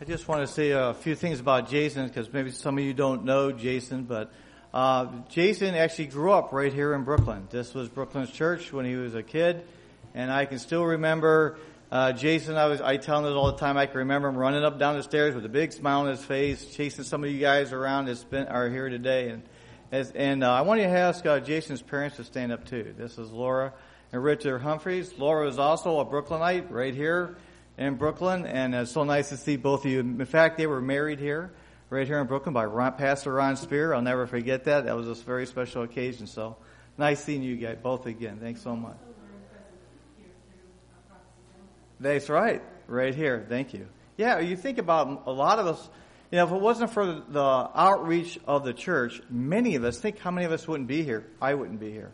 I just want to say a few things about Jason, because maybe some of you don't know Jason, but Jason actually grew up right here in Brooklyn. This was Brooklyn's church when he was a kid, and I can still remember Jason. I tell him this all the time. I can remember him running up down the stairs with a big smile on his face, chasing some of you guys around that are here today. And I want you to ask Jason's parents to stand up too. This is Laura and Richard Humphreys. Laura is also a Brooklynite right here in Brooklyn, and it's so nice to see both of you. In fact, they were married here, right here in Brooklyn, by Pastor Ron Spear. I'll never forget that. That was a very special occasion. So nice seeing you guys both again. Thanks so much. That's right. Right here. Thank you. Yeah, you think about a lot of us, you know, if it wasn't for the outreach of the church, many of us, think how many of us wouldn't be here. I wouldn't be here.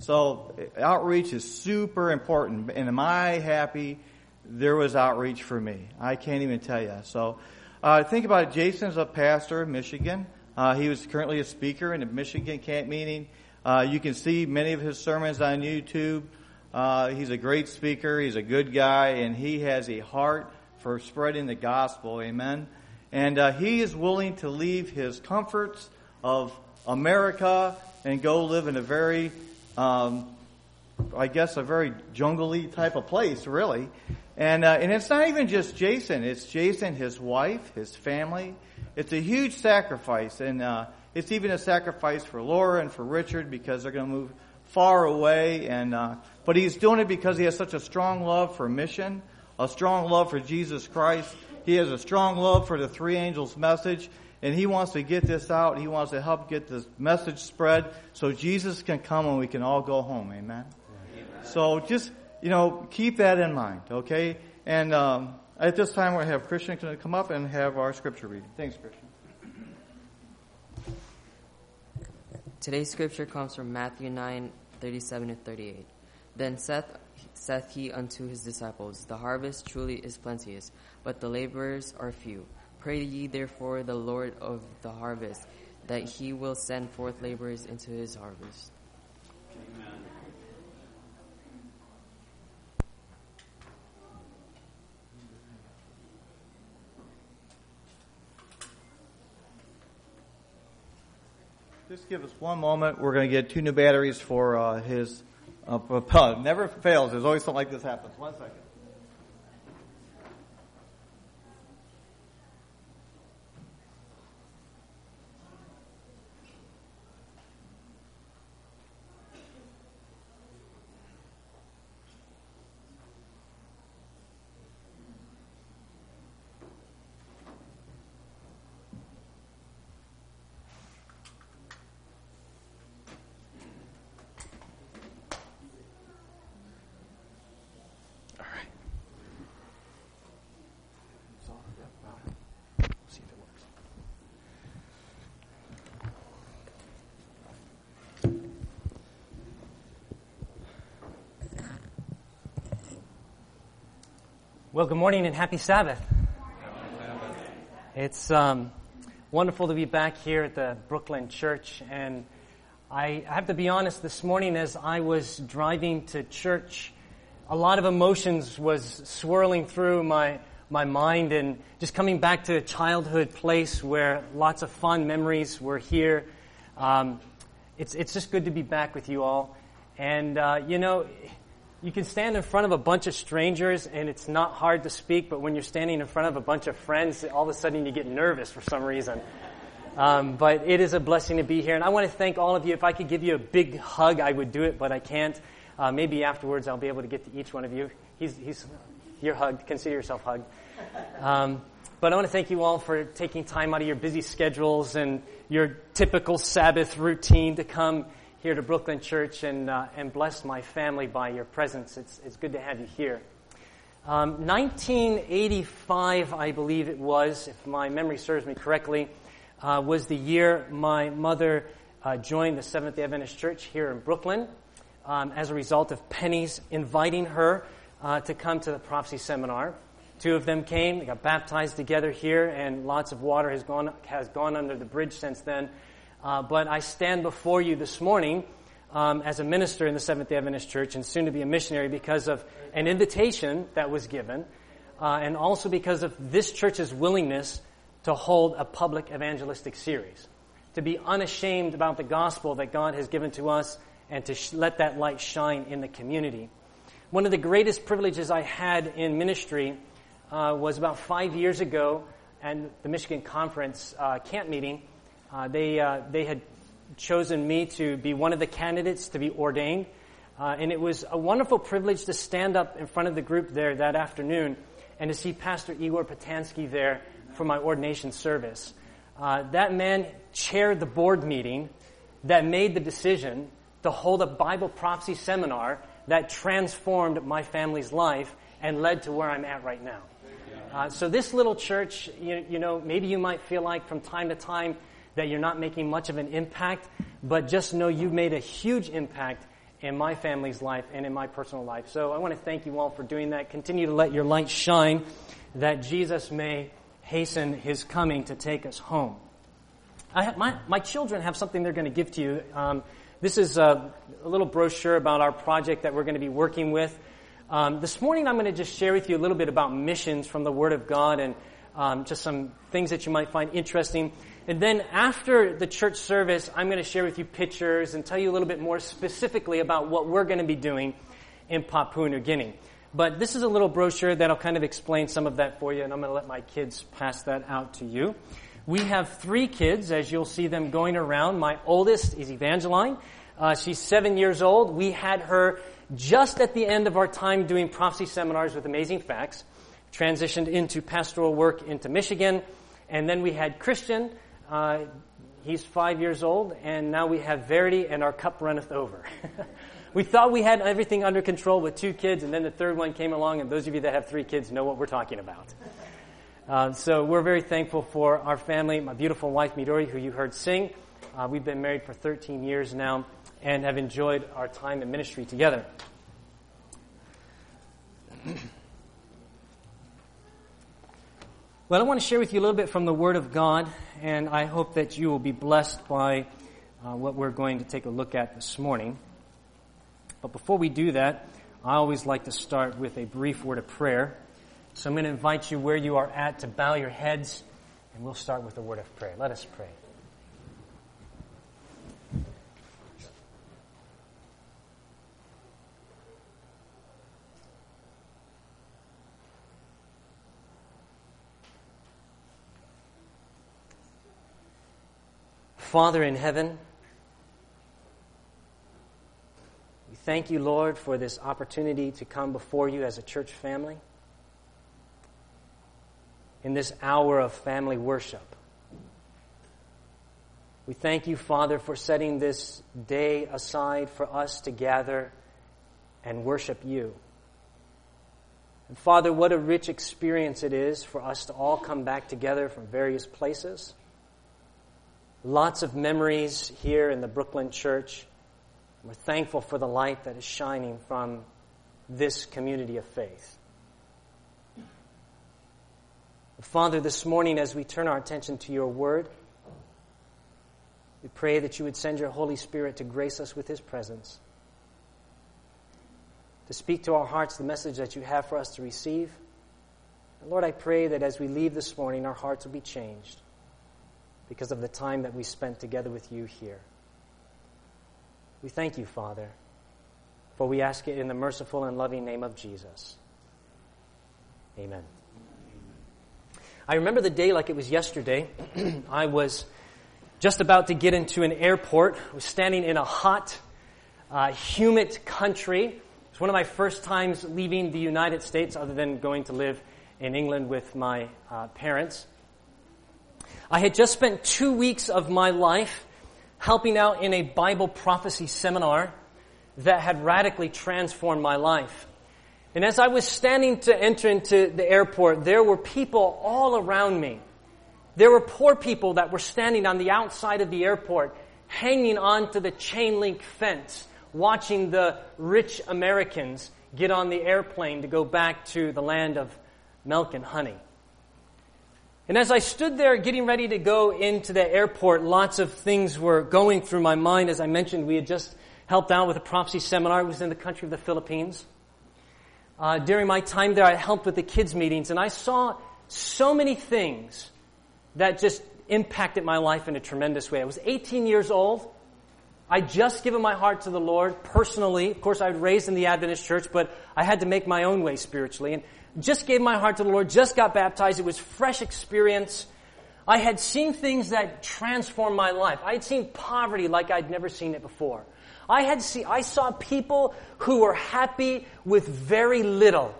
So outreach is super important. And am I happy there was outreach for me? I can't even tell you. So think about it. Jason's a pastor in Michigan. He was currently a speaker in a Michigan camp meeting. You can see many of his sermons on YouTube. He's a great speaker. He's a good guy, and he has a heart for spreading the gospel. Amen. And he is willing to leave his comforts of America and go live in a very, a very jungly type of place, really. And it's not even just Jason. It's Jason, his wife, his family. It's a huge sacrifice, and it's even a sacrifice for Laura and for Richard, because they're going to move far away, but he's doing it because he has such a strong love for mission, a strong love for Jesus Christ. He has a strong love for the three angels' message, and he wants to get this out. He wants to help get this message spread so Jesus can come and we can all go home. Amen? Amen. So just, keep that in mind, okay? And at this time, we're going to have Christian come up and have our scripture reading. Thanks, Christian. Today's scripture comes from Matthew 9:37-38. Then saith he unto his disciples, The harvest truly is plenteous, but the laborers are few. Pray ye therefore the Lord of the harvest, that he will send forth laborers into his harvest. Amen. Just give us one moment. We're going to get two new batteries for his propeller. Never fails. There's always something like this happens. 1 second. Well, good morning and happy Sabbath. It's wonderful to be back here at the Brooklyn Church. And I have to be honest, this morning as I was driving to church, a lot of emotions was swirling through my mind, and just coming back to a childhood place where lots of fond memories were here. It's just good to be back with you all. And, you can stand in front of a bunch of strangers, and it's not hard to speak, but when you're standing in front of a bunch of friends, all of a sudden you get nervous for some reason. But it is a blessing to be here, and I want to thank all of you. If I could give you a big hug, I would do it, but I can't. Maybe afterwards I'll be able to get to each one of you. You're hugged. Consider yourself hugged. But I want to thank you all for taking time out of your busy schedules and your typical Sabbath routine to come here to Brooklyn Church and bless my family by your presence. It's good to have you here. 1985, I believe it was, if my memory serves me correctly, was the year my mother joined the Seventh-day Adventist Church here in Brooklyn as a result of Penny's inviting her to come to the prophecy seminar. Two of them came, they got baptized together here, and lots of water has gone under the bridge since then. But I stand before you this morning as a minister in the Seventh-day Adventist Church and soon to be a missionary because of an invitation that was given and also because of this church's willingness to hold a public evangelistic series, to be unashamed about the gospel that God has given to us and to let that light shine in the community. One of the greatest privileges I had in ministry was about 5 years ago at the Michigan Conference camp meeting. They had chosen me to be one of the candidates to be ordained, and it was a wonderful privilege to stand up in front of the group there that afternoon and to see Pastor Igor Patansky there for my ordination service. That man chaired the board meeting that made the decision to hold a Bible prophecy seminar that transformed my family's life and led to where I'm at right now. So this little church, you know, maybe you might feel like from time to time that you're not making much of an impact, but just know you made a huge impact in my family's life and in my personal life. So I want to thank you all for doing that. Continue to let your light shine, that Jesus may hasten his coming to take us home. My children have something they're going to give to you. This is a little brochure about our project that we're going to be working with. This morning I'm going to just share with you a little bit about missions from the Word of God and just some things that you might find interesting. And then after the church service, I'm going to share with you pictures and tell you a little bit more specifically about what we're going to be doing in Papua New Guinea. But this is a little brochure that'll kind of explain some of that for you, and I'm going to let my kids pass that out to you. We have three kids, as you'll see them going around. My oldest is Evangeline. She's 7 years old. We had her just at the end of our time doing prophecy seminars with Amazing Facts, transitioned into pastoral work into Michigan, and then we had Christian. He's 5 years old, and now we have Verity, and our cup runneth over. We thought we had everything under control with two kids, and then the third one came along, and those of you that have three kids know what we're talking about. So we're very thankful for our family, my beautiful wife, Midori, who you heard sing. We've been married for 13 years now and have enjoyed our time in ministry together. Well, I want to share with you a little bit from the Word of God, and I hope that you will be blessed by what we're going to take a look at this morning. But before we do that, I always like to start with a brief word of prayer. So I'm going to invite you where you are at to bow your heads, and we'll start with a word of prayer. Let us pray. Father in heaven, we thank you, Lord, for this opportunity to come before you as a church family in this hour of family worship. We thank you, Father, for setting this day aside for us to gather and worship you. And Father, what a rich experience it is for us to all come back together from various places. Lots of memories here in the Brooklyn Church. We're thankful for the light that is shining from this community of faith. Father, this morning as we turn our attention to your word, we pray that you would send your Holy Spirit to grace us with his presence, to speak to our hearts the message that you have for us to receive. And Lord, I pray that as we leave this morning, our hearts will be changed because of the time that we spent together with you here. We thank you, Father, for we ask it in the merciful and loving name of Jesus. Amen. I remember the day like it was yesterday. I was just about to get into an airport. I was standing in a hot, humid country. It was one of my first times leaving the United States other than going to live in England with my parents. I had just spent 2 weeks of my life helping out in a Bible prophecy seminar that had radically transformed my life. And as I was standing to enter into the airport, there were people all around me. There were poor people that were standing on the outside of the airport, hanging on to the chain link fence, watching the rich Americans get on the airplane to go back to the land of milk and honey. And as I stood there getting ready to go into the airport, lots of things were going through my mind. As I mentioned, we had just helped out with a prophecy seminar. It was in the country of the Philippines. During my time there, I helped with the kids' meetings, and I saw so many things that just impacted my life in a tremendous way. I was 18 years old. I'd just given my heart to the Lord personally. Of course, I was raised in the Adventist Church, but I had to make my own way spiritually. And just gave my heart to the Lord, just got baptized. It was fresh experience. I had seen things that transformed my life. I had seen poverty like I'd never seen it before. I saw people who were happy with very little.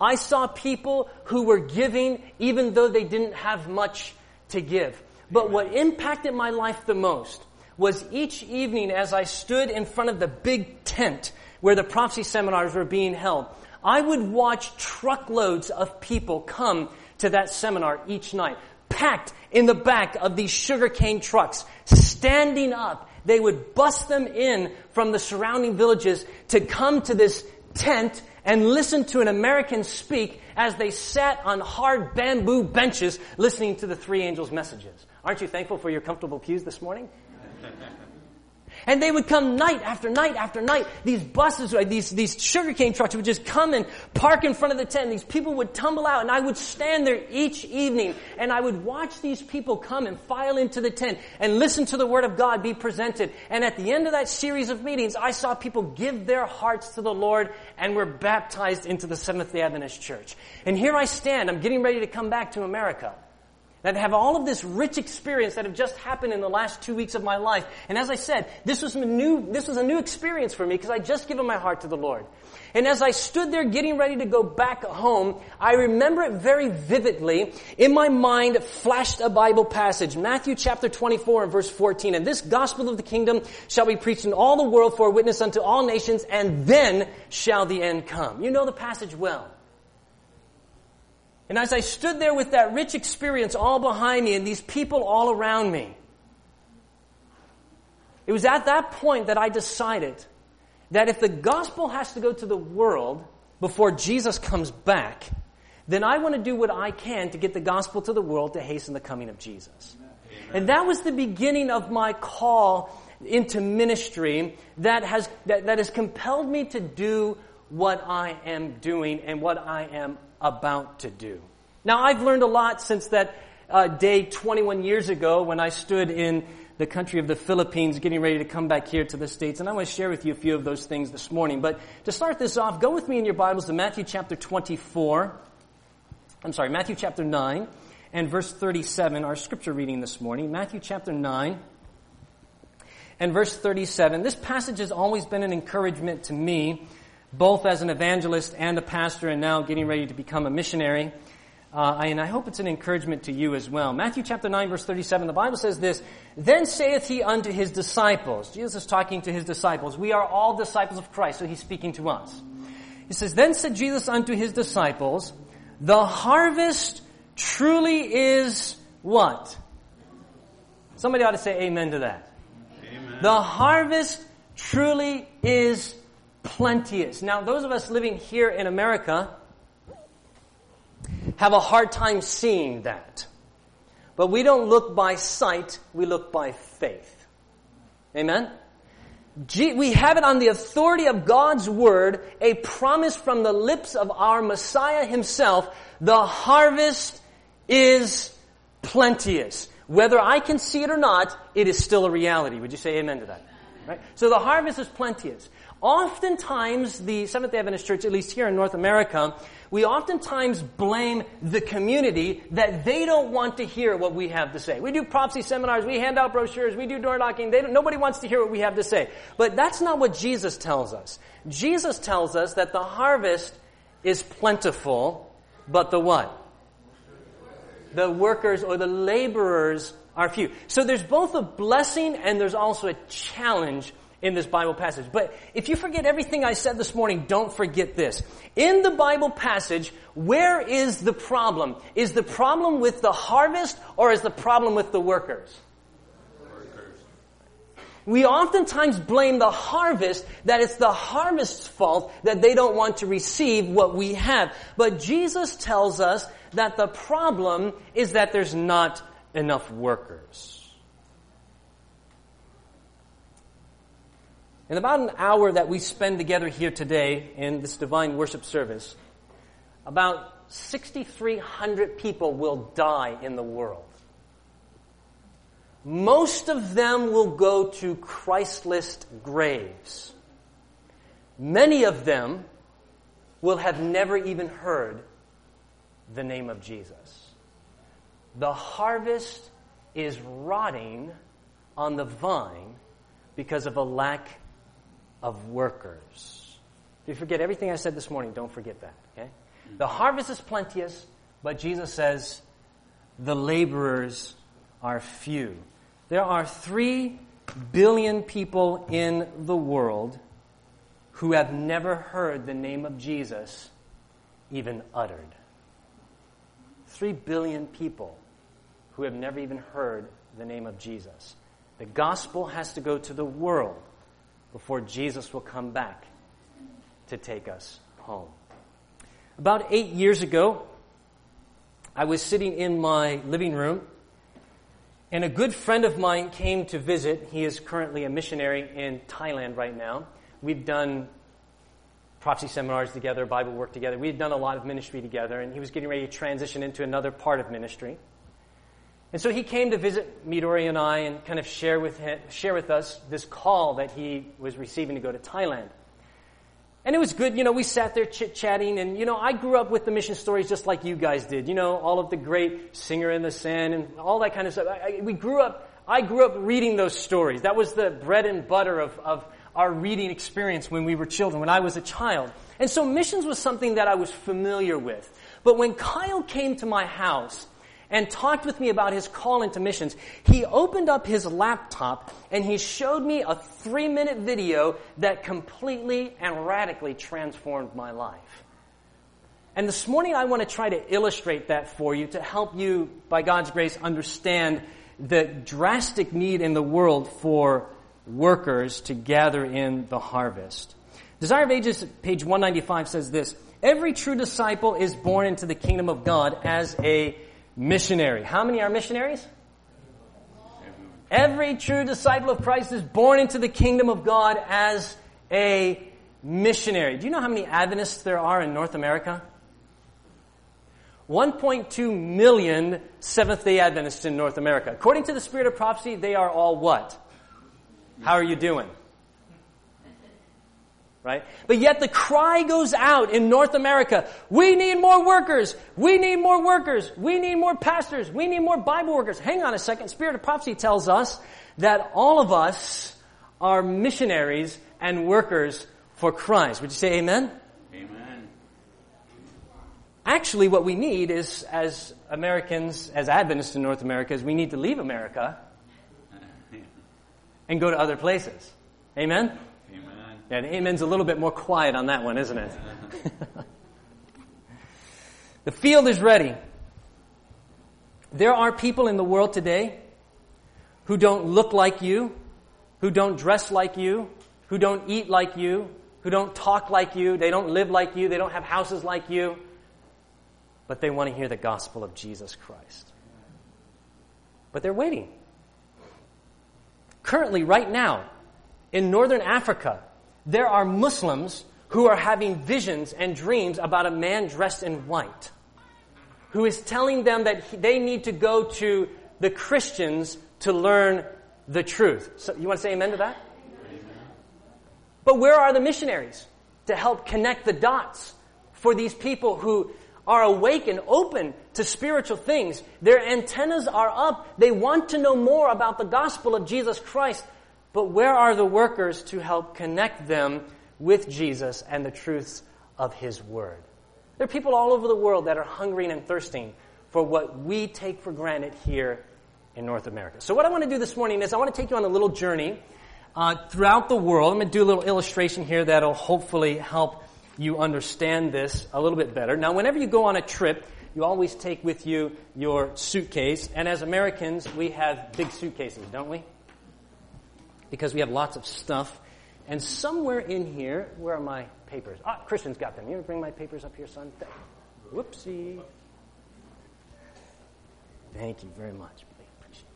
I saw people who were giving even though they didn't have much to give. But what impacted my life the most was each evening as I stood in front of the big tent where the prophecy seminars were being held, I would watch truckloads of people come to that seminar each night, packed in the back of these sugarcane trucks, standing up. They would bust them in from the surrounding villages to come to this tent and listen to an American speak as they sat on hard bamboo benches listening to the three angels' messages. Aren't you thankful for your comfortable pews this morning? And they would come night after night after night. These buses, these sugarcane trucks would just come and park in front of the tent. These people would tumble out, and I would stand there each evening, and I would watch these people come and file into the tent and listen to the Word of God be presented. And at the end of that series of meetings, I saw people give their hearts to the Lord and were baptized into the Seventh-day Adventist Church. And here I stand. I'm getting ready to come back to America, that have all of this rich experience that have just happened in the last 2 weeks of my life. And as I said, this was a new experience for me because I'd just given my heart to the Lord. And as I stood there getting ready to go back home, I remember it very vividly. In my mind flashed a Bible passage, Matthew chapter 24 and verse 14. And this gospel of the kingdom shall be preached in all the world for a witness unto all nations, and then shall the end come. You know the passage well. And as I stood there with that rich experience all behind me and these people all around me, it was at that point that I decided that if the gospel has to go to the world before Jesus comes back, then I want to do what I can to get the gospel to the world to hasten the coming of Jesus. Amen. And that was the beginning of my call into ministry that has compelled me to do what I am doing and what I am about to do. Now, I've learned a lot since that day 21 years ago when I stood in the country of the Philippines getting ready to come back here to the States, and I want to share with you a few of those things this morning. But to start this off, go with me in your Bibles to Matthew chapter 9 and verse 37, our scripture reading this morning. Matthew chapter 9 and verse 37. This passage has always been an encouragement to me, both as an evangelist and a pastor, and now getting ready to become a missionary. And I hope it's an encouragement to you as well. Matthew chapter 9, verse 37, the Bible says this, "Then saith he unto his disciples," Jesus is talking to his disciples. We are all disciples of Christ, so he's speaking to us. He says, "Then said Jesus unto his disciples, the harvest truly is" what? Somebody ought to say amen to that. Amen. The harvest truly is plenteous. Now, those of us living here in America have a hard time seeing that. But we don't look by sight, we look by faith. Amen? We have it on the authority of God's Word, a promise from the lips of our Messiah himself, the harvest is plenteous. Whether I can see it or not, it is still a reality. Would you say amen to that? Right? So the harvest is plenteous. Oftentimes, the Seventh-day Adventist Church, at least here in North America, we oftentimes blame the community that they don't want to hear what we have to say. We do prophecy seminars, we hand out brochures, we do door knocking. Nobody wants to hear what we have to say. But that's not what Jesus tells us. Jesus tells us that the harvest is plentiful, but the what? The workers or the laborers are few. So there's both a blessing and there's also a challenge in this Bible passage. But if you forget everything I said this morning, don't forget this. In the Bible passage, where is the problem? Is the problem with the harvest or is the problem with the workers? We oftentimes blame the harvest, that it's the harvest's fault that they don't want to receive what we have. But Jesus tells us that the problem is that there's not enough workers. In about an hour that we spend together here today in this divine worship service, about 6,300 people will die in the world. Most of them will go to Christless graves. Many of them will have never even heard the name of Jesus. The harvest is rotting on the vine because of a lack of workers. If you forget everything I said this morning, don't forget that, okay? The harvest is plenteous, but Jesus says the laborers are few. There are 3 billion people in the world who have never heard the name of Jesus even uttered. 3 billion people who have never even heard the name of Jesus. The gospel has to go to the world before Jesus will come back to take us home. About 8 years ago, I was sitting in my living room, and a good friend of mine came to visit. He is currently a missionary in Thailand right now. We've done prophecy seminars together, Bible work together. We've done a lot of ministry together, and he was getting ready to transition into another part of ministry. And so he came to visit Midori and I and kind of share with us this call that he was receiving to go to Thailand. And it was good, we sat there chit-chatting, and, I grew up with the mission stories just like you guys did. All of the great Singer in the Sand and all that kind of stuff. I grew up reading those stories. That was the bread and butter of our reading experience when we were children, when I was a child. And so missions was something that I was familiar with. But when Kyle came to my house and talked with me about his call into missions, he opened up his laptop and he showed me a 3-minute video that completely and radically transformed my life. And this morning I want to try to illustrate that for you to help you, by God's grace, understand the drastic need in the world for workers to gather in the harvest. Desire of Ages, page 195, says this: every true disciple is born into the kingdom of God as a missionary. How many are missionaries? Every true disciple of Christ is born into the kingdom of God as a missionary. Do you know how many Adventists there are in North America? 1.2 million Seventh-day Adventists in North America. According to the Spirit of Prophecy, they are all what? How are you doing? Right? But yet the cry goes out in North America, we need more workers, we need more workers, we need more pastors, we need more Bible workers. Hang on a second, Spirit of Prophecy tells us that all of us are missionaries and workers for Christ. Would you say amen? Amen. Actually, what we need is, as Americans, as Adventists in North America, is we need to leave America and go to other places. Amen? Yeah, the amen's a little bit more quiet on that one, isn't it? The field is ready. There are people in the world today who don't look like you, who don't dress like you, who don't eat like you, who don't talk like you, they don't live like you, they don't have houses like you, but they want to hear the gospel of Jesus Christ. But they're waiting. Currently, right now, in northern Africa, there are Muslims who are having visions and dreams about a man dressed in white who is telling them that they need to go to the Christians to learn the truth. So you want to say amen to that? Amen. But where are the missionaries to help connect the dots for these people who are awake and open to spiritual things? Their antennas are up. They want to know more about the gospel of Jesus Christ. But where are the workers to help connect them with Jesus and the truths of His Word? There are people all over the world that are hungering and thirsting for what we take for granted here in North America. So what I want to do this morning is I want to take you on a little journey throughout the world. I'm going to do a little illustration here that will hopefully help you understand this a little bit better. Now, whenever you go on a trip, you always take with you your suitcase. And as Americans, we have big suitcases, don't we? Because we have lots of stuff. And somewhere in here, where are my papers? Ah, Christian's got them. You want to bring my papers up here, son? Whoopsie. Thank you very much. I appreciate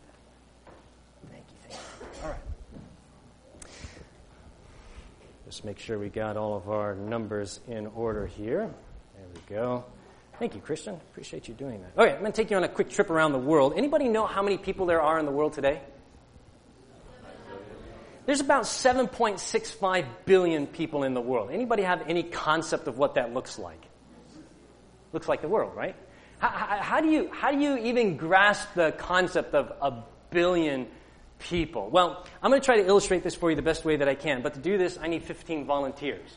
that. Thank you. All right. Just make sure we got all of our numbers in order here. There we go. Thank you, Christian. Appreciate you doing that. Okay, I'm going to take you on a quick trip around the world. Anybody know how many people there are in the world today? There's about 7.65 billion people in the world. Anybody have any concept of what that looks like? Looks like the world, right? How do you even grasp the concept of a billion people? Well, I'm going to try to illustrate this for you the best way that I can. But to do this, I need 15 volunteers.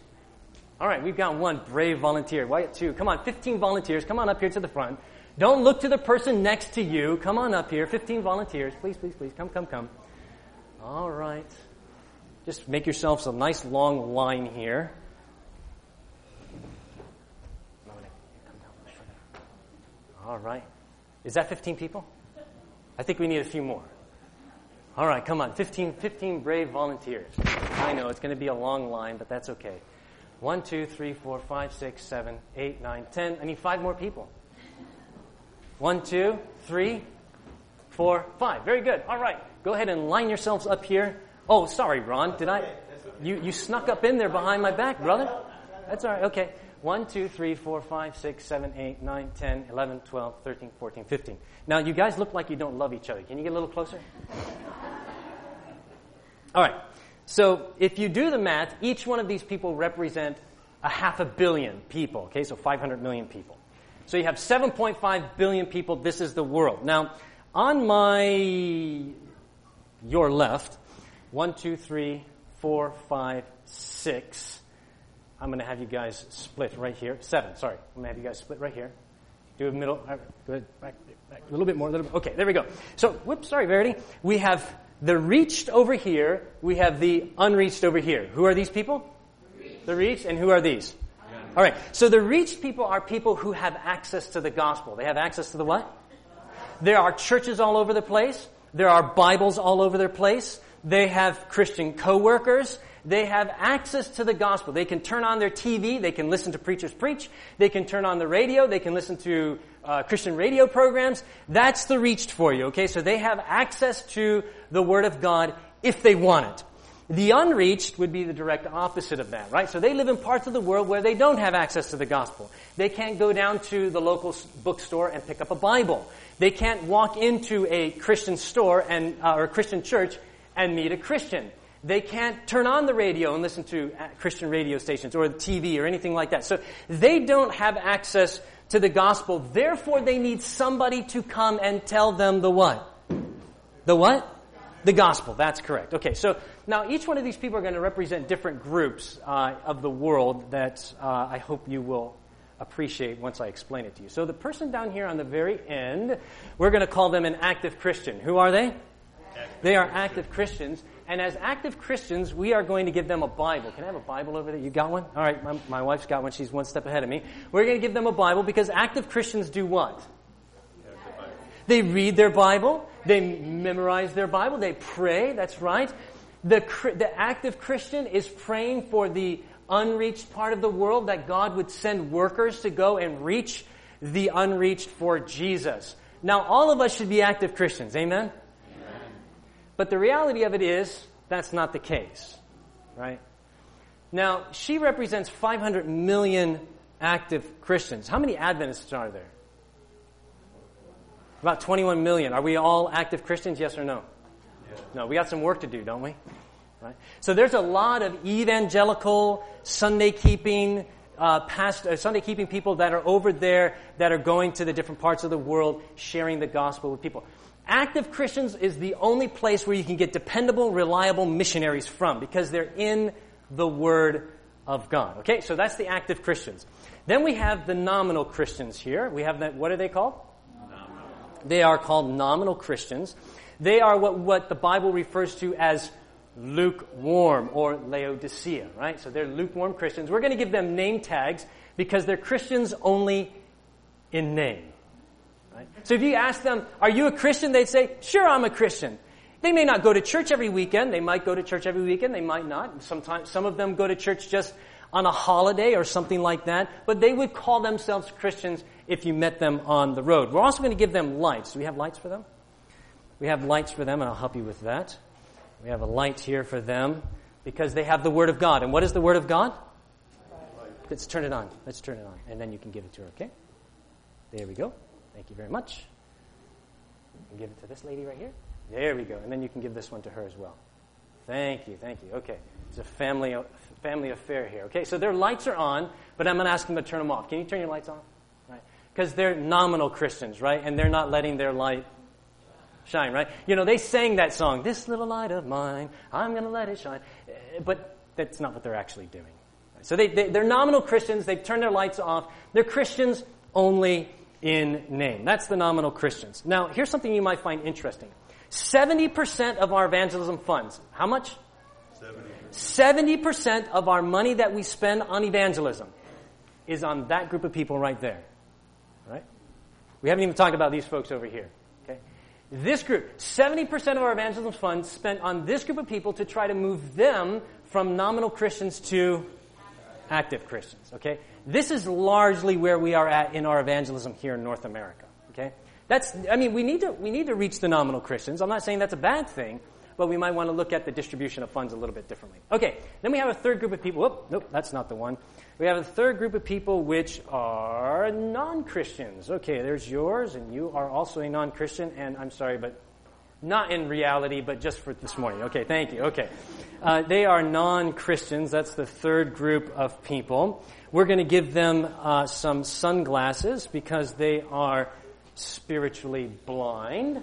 All right, we've got one brave volunteer. Wyatt, two. Come on, 15 volunteers. Come on up here to the front. Don't look to the person next to you. Come on up here. 15 volunteers. Please, please, please. Come. All right. Just make yourselves a nice long line here. All right. Is that 15 people? I think we need a few more. All right, come on. 15 brave volunteers. I know it's going to be a long line, but that's okay. 1, 2, 3, 4, 5, 6, 7, 8, 9, 10. I need 5 more people. 1, 2, 3, 4, 5. Very good. All right. Go ahead and line yourselves up here. Oh, sorry, Ron. Did I? You snuck up in there behind my back, brother. That's all right. Okay. 1, 2, 3, 4, 5, 6, 7, 8, 9, 10, 11, 12, 13, 14, 15. Now, you guys look like you don't love each other. Can you get a little closer? All right. So if you do the math, each one of these people represent 500 million people, okay? So 500 million people. So you have 7.5 billion people. This is the world. Now, on your left, 1, 2, 3, 4, 5, 6. I'm going to have you guys split right here. 7, sorry. I'm going to have you guys split right here. Do a middle. Good. Back. A little bit more. A little bit. Okay, there we go. So, whoops, sorry, Verity. We have the reached over here, we have the unreached over here. Who are these people? The reached, and who are these? Unreached. All right, so the reached people are people who have access to the gospel. They have access to the what? There are churches all over the place. There are Bibles all over the place. They have Christian co-workers. They have access to the gospel. They can turn on their TV. They can listen to preachers preach. They can turn on the radio. They can listen to Christian radio programs. That's the reached for you, okay? So they have access to the Word of God if they want it. The unreached would be the direct opposite of that, right? So they live in parts of the world where they don't have access to the gospel. They can't go down to the local bookstore and pick up a Bible. They can't walk into a Christian store and or a Christian church and meet a Christian. They can't turn on the radio and listen to Christian radio stations or the TV or anything like that. So they don't have access to the gospel. Therefore, they need somebody to come and tell them the what? The what? The gospel. That's correct. Okay, so now each one of these people are going to represent different groups of the world that I hope you will appreciate once I explain it to you. So the person down here on the very end, we're going to call them an active Christian. Who are they? They are active Christians. And as active Christians, we are going to give them a Bible. Can I have a Bible over there? You got one? All right, my wife's got one. She's one step ahead of me. We're going to give them a Bible because active Christians do what? They read their Bible. They memorize their Bible. They pray. That's right. The active Christian is praying for the unreached part of the world that God would send workers to go and reach the unreached for Jesus. Now, all of us should be active Christians. Amen? But the reality of it is, that's not the case, right? Now, she represents 500 million active Christians. How many Adventists are there? About 21 million. Are we all active Christians, yes or no? Yeah. No, we got some work to do, don't we? Right? So there's a lot of evangelical, Sunday-keeping Sunday-keeping people that are over there that are going to the different parts of the world sharing the gospel with people. Active Christians is the only place where you can get dependable, reliable missionaries from because they're in the Word of God. Okay, so that's the active Christians. Then we have the nominal Christians here. We have that, what are they called? Nominal. They are called nominal Christians. They are what the Bible refers to as lukewarm or Laodicea, right? So they're lukewarm Christians. We're going to give them name tags because they're Christians only in name. So if you ask them, are you a Christian? They'd say, sure, I'm a Christian. They may not go to church every weekend. They might go to church every weekend. They might not. Sometimes some of them go to church just on a holiday or something like that. But they would call themselves Christians if you met them on the road. We're also going to give them lights. Do we have lights for them? We have lights for them, and I'll help you with that. We have a light here for them. because they have the Word of God. And what is the Word of God? Let's turn it on. Let's turn it on. And then you can give it to her, okay? There we go. Thank you very much. You can give it to this lady right here. There we go. And then you can give this one to her as well. Thank you. Thank you. Okay. It's a family affair here. Okay, so their lights are on, but I'm going to ask them to turn them off. Can you turn your lights on? Right? Because they're nominal Christians, right? And they're not letting their light shine, right? You know, they sang that song, "This Little Light of Mine, I'm going to Let It Shine." But that's not what they're actually doing. So they're nominal Christians. They've turned their lights off. They're Christians only in name. That's the nominal Christians. Now, here's something you might find interesting. 70% of our evangelism funds. How much? 70% of our money that we spend on evangelism is on that group of people right there. Right? We haven't even talked about these folks over here. Okay? This group, 70% of our evangelism funds spent on this group of people to try to move them from nominal Christians to active Christians, okay? This is largely where we are at in our evangelism here in North America, okay? We need to reach the nominal Christians. I'm not saying that's a bad thing, but we might want to look at the distribution of funds a little bit differently. Okay, then we have a third group of people. Nope, that's not the one. We have a third group of people which are non-Christians. Okay, there's yours, and you are also a non-Christian, and I'm sorry, but not in reality, but just for this morning. Okay, thank you. Okay. They are non-Christians. That's the third group of people. We're going to give them some sunglasses because they are spiritually blind.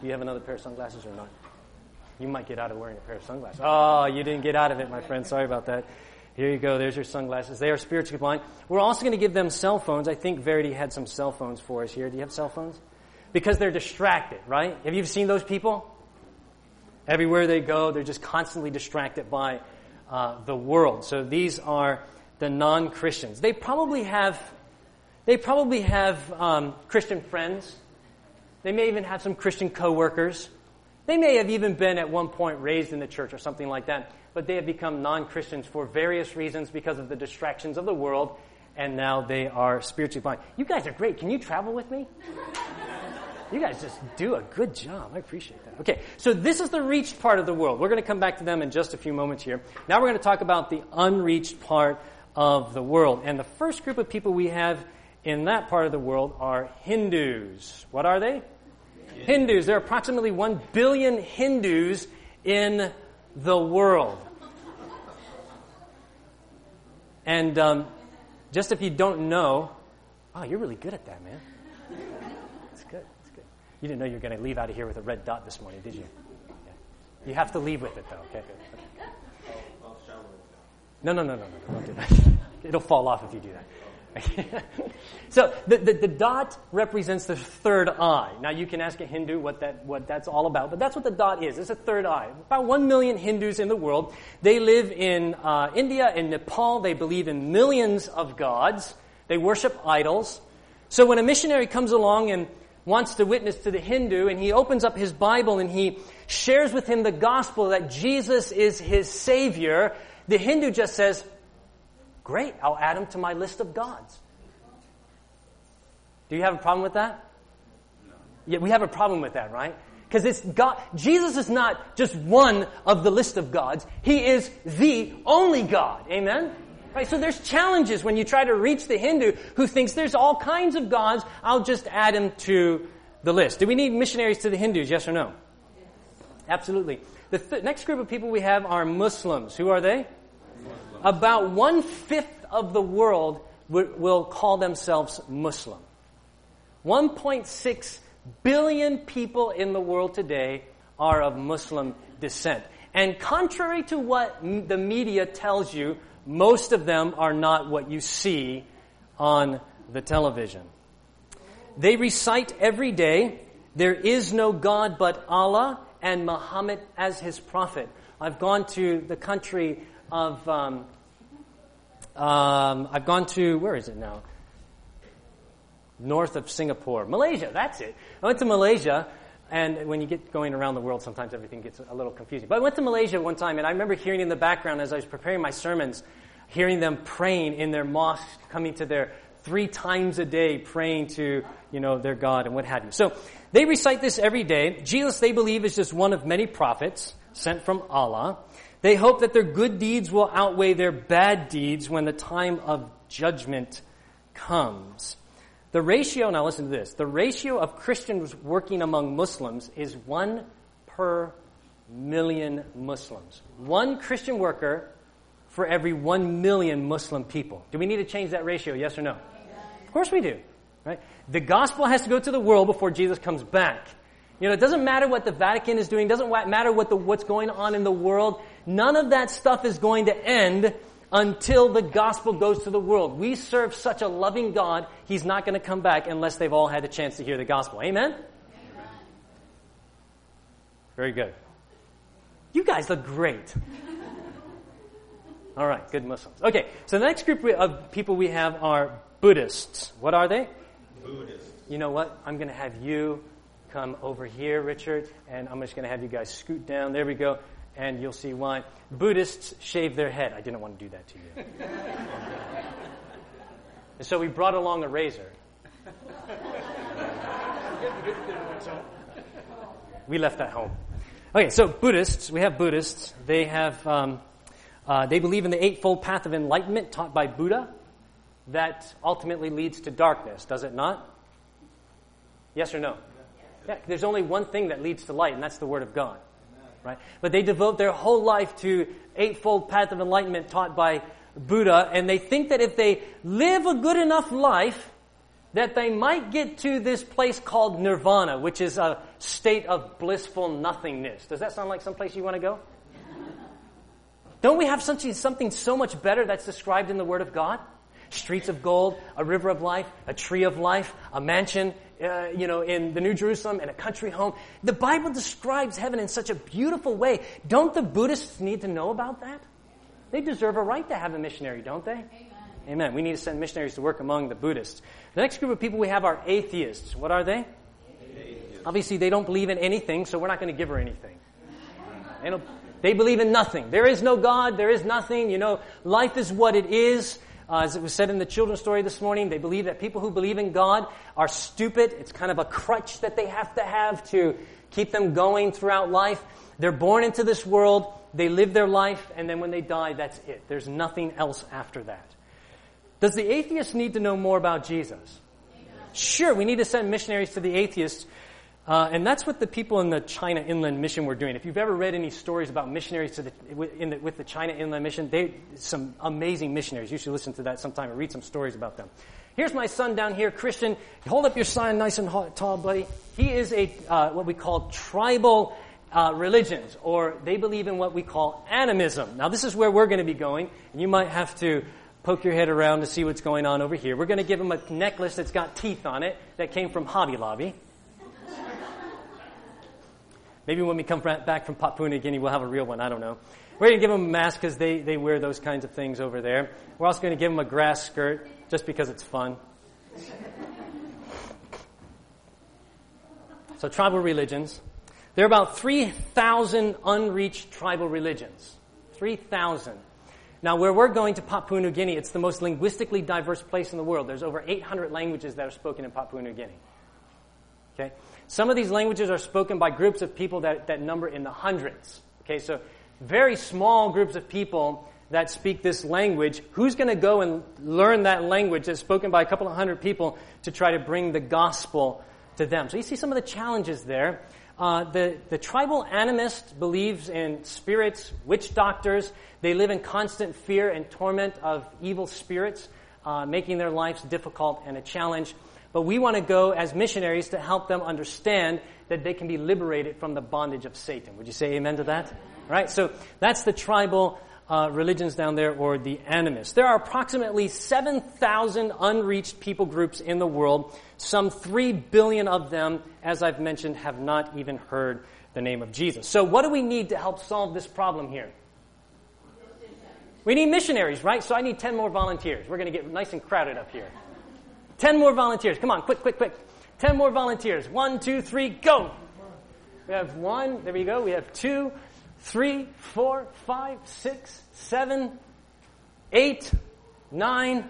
Do you have another pair of sunglasses or not? You might get out of wearing a pair of sunglasses. Oh, you didn't get out of it, my friend. Sorry about that. Here you go. There's your sunglasses. They are spiritually blind. We're also going to give them cell phones. I think Verity had some cell phones for us here. Do you have cell phones? Because they're distracted, right? Have you seen those people? Everywhere they go, they're just constantly distracted by the world. So these are the non-Christians. They probably have Christian friends. They may even have some Christian coworkers. They may have even been at one point raised in the church or something like that. But they have become non-Christians for various reasons because of the distractions of the world, and now they are spiritually blind. You guys are great. Can you travel with me? You guys just do a good job. I appreciate that. Okay, so this is the reached part of the world. We're going to come back to them in just a few moments here. Now we're going to talk about the unreached part of the world. And the first group of people we have in that part of the world are Hindus. What are they? Yeah. Hindus. There are approximately 1 billion Hindus in the world. And just if you don't know, oh, you're really good at that, man. You didn't know you were going to leave out of here with a red dot this morning, did you? Yeah. You have to leave with it, though. Okay. No. Don't do that. It'll fall off if you do that. So the dot represents the third eye. Now you can ask a Hindu what that's all about, but that's what the dot is. It's a third eye. About 1 million Hindus in the world. They live in India and Nepal. They believe in millions of gods. They worship idols. So when a missionary comes along and wants to witness to the Hindu, and he opens up his Bible and he shares with him the gospel that Jesus is his Savior, the Hindu just says, "Great, I'll add him to my list of gods." Do you have a problem with that? No. Yeah, we have a problem with that, right? Because it's God. Jesus is not just one of the list of gods. He is the only God. Amen? Right, so there's challenges when you try to reach the Hindu who thinks there's all kinds of gods. I'll just add him to the list. Do we need missionaries to the Hindus, yes or no? Yes. Absolutely. The next group of people we have are Muslims. Who are they? Muslims. About 1/5 of the world will call themselves Muslim. 1.6 billion people in the world today are of Muslim descent. And contrary to what the media tells you, most of them are not what you see on the television. They recite every day, "There is no God but Allah and Muhammad as his prophet." I've gone to the country of, where is it now? North of Singapore. Malaysia, that's it. I went to Malaysia. And when you get going around the world, sometimes everything gets a little confusing. But I went to Malaysia one time, and I remember hearing in the background as I was preparing my sermons, hearing them praying in their mosque, coming to their 3 times a day, praying to, their God and what have you. So they recite this every day. Jesus, they believe, is just one of many prophets. sent from Allah. They hope that their good deeds will outweigh their bad deeds when the time of judgment comes. The ratio, now listen to this, the ratio of Christians working among Muslims is 1 per million Muslims. 1 Christian worker for every 1 million Muslim people. Do we need to change that ratio, yes or no? Yes. Of course we do. Right? The gospel has to go to the world before Jesus comes back. You know, it doesn't matter what the Vatican is doing. It doesn't matter what's going on in the world. None of that stuff is going to end until the gospel goes to the world. We serve such a loving God, He's not going to come back unless they've all had a chance to hear the gospel. Amen? Amen. Very good. You guys look great. All right, good Muslims. Okay, so the next group of people we have are Buddhists. What are they? Buddhists. You know what? I'm going to have you come over here, Richard, and I'm just going to have you guys scoot down. There we go. And you'll see why. Buddhists shave their head. I didn't want to do that to you. And so we brought along a razor. We left that home. Okay, so Buddhists. We have Buddhists. They have they believe in the eightfold path of enlightenment taught by Buddha that ultimately leads to darkness. Does it not? Yes or no? Yeah, there's only one thing that leads to light, and that's the Word of God. Right? But they devote their whole life to eightfold path of enlightenment taught by Buddha, and they think that if they live a good enough life, that they might get to this place called nirvana, which is a state of blissful nothingness. Does that sound like someplace you want to go? Don't we have something so much better that's described in the Word of God? Streets of gold, a river of life, a tree of life, a mansion, in the New Jerusalem, and a country home. The Bible describes heaven in such a beautiful way. Don't the Buddhists need to know about that? They deserve a right to have a missionary, don't they? Amen. Amen. We need to send missionaries to work among the Buddhists. The next group of people we have are atheists. What are they? Atheists. Obviously, they don't believe in anything, so we're not going to give her anything. They believe in nothing. There is no God. There is nothing. You know, life is what it is. As it was said in the children's story this morning, they believe that people who believe in God are stupid. It's kind of a crutch that they have to keep them going throughout life. They're born into this world, they live their life, and then when they die, that's it. There's nothing else after that. Does the atheist need to know more about Jesus? Sure, we need to send missionaries to the atheists. And that's what the people in the China Inland Mission were doing. If you've ever read any stories about missionaries with the China Inland Mission, some amazing missionaries. You should listen to that sometime and read some stories about them. Here's my son down here, Christian. Hold up your sign nice and tall, buddy. He is a what we call tribal religions, or they believe in what we call animism. Now, this is where we're going to be going, and you might have to poke your head around to see what's going on over here. We're going to give him a necklace that's got teeth on it that came from Hobby Lobby. Maybe when we come back from Papua New Guinea, we'll have a real one. I don't know. We're going to give them a mask because they wear those kinds of things over there. We're also going to give them a grass skirt just because it's fun. So tribal religions. There are about 3,000 unreached tribal religions. 3,000. Now, where we're going to Papua New Guinea, it's the most linguistically diverse place in the world. There's over 800 languages that are spoken in Papua New Guinea. Okay? Some of these languages are spoken by groups of people that number in the hundreds. Okay, so very small groups of people that speak this language. Who's going to go and learn that language that's spoken by a couple of hundred people to try to bring the gospel to them? So you see some of the challenges there. The tribal animist believes in spirits, witch doctors. They live in constant fear and torment of evil spirits, making their lives difficult and a challenge. But we want to go as missionaries to help them understand that they can be liberated from the bondage of Satan. Would you say amen to that? Right? So that's the tribal religions down there, or the animists. There are approximately 7,000 unreached people groups in the world. Some 3 billion of them, as I've mentioned, have not even heard the name of Jesus. So what do we need to help solve this problem here? We need missionaries, right? So I need 10 more volunteers. We're going to get nice and crowded up here. 10 more volunteers. Come on, quick, quick, quick. 10 more volunteers. 1, 2, 3, go. We have 1. There we go. We have 2, 3, 4, 5, 6, 7, 8, 9,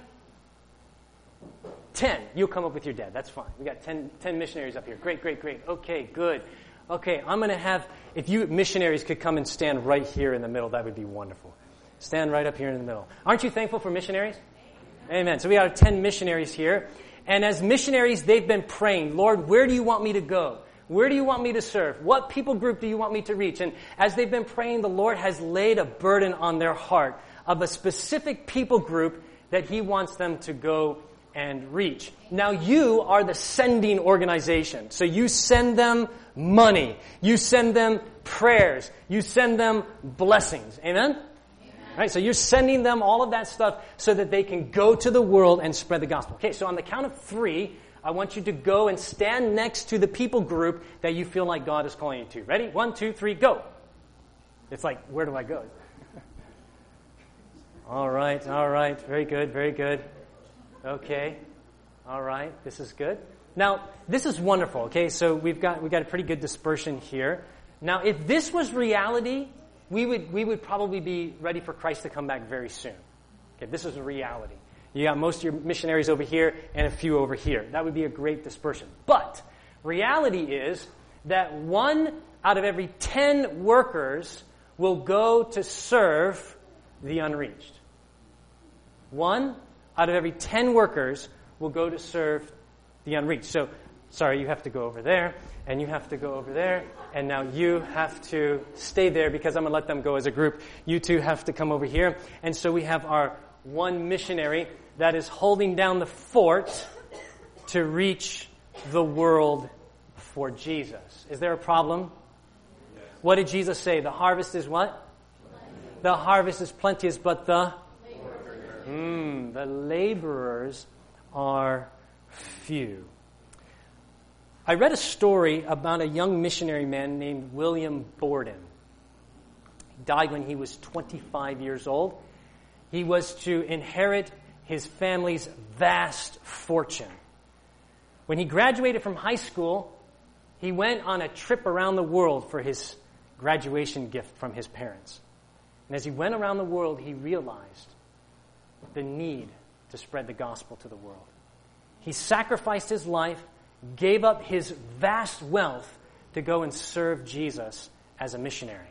10. You'll come up with your dad. That's fine. We got 10 missionaries up here. Great, great, great. Okay, good. Okay, I'm going to have, if you missionaries could come and stand right here in the middle, that would be wonderful. Stand right up here in the middle. Aren't you thankful for missionaries? Amen. So we have 10 missionaries here. And as missionaries, they've been praying, Lord, where do you want me to go? Where do you want me to serve? What people group do you want me to reach? And as they've been praying, the Lord has laid a burden on their heart of a specific people group that he wants them to go and reach. Now, you are the sending organization. So you send them money. You send them prayers. You send them blessings. Amen? Right, so you're sending them all of that stuff so that they can go to the world and spread the gospel. Okay, so on the count of three, I want you to go and stand next to the people group that you feel like God is calling you to. Ready? 1, 2, 3, go. It's like, where do I go? All right. Very good. Okay. All right, this is good. Now, this is wonderful, okay? So we've got a pretty good dispersion here. Now, if this was reality, we would probably be ready for Christ to come back very soon. Okay, this is a reality. You got most of your missionaries over here and a few over here. That would be a great dispersion. But reality is that 1 out of every 10 workers will go to serve the unreached. 1 out of every 10 workers will go to serve the unreached. So, sorry, you have to go over there, and you have to go over there, and now you have to stay there because I'm going to let them go as a group. You two have to come over here. And so we have our one missionary that is holding down the fort to reach the world for Jesus. Is there a problem? Yes. What did Jesus say? The harvest is what? Plenty. The harvest is plenteous, but the laborers. The laborers are few. I read a story about a young missionary man named William Borden. He died when he was 25 years old. He was to inherit his family's vast fortune. When he graduated from high school, he went on a trip around the world for his graduation gift from his parents. And as he went around the world, he realized the need to spread the gospel to the world. He sacrificed his life, gave up his vast wealth to go and serve Jesus as a missionary.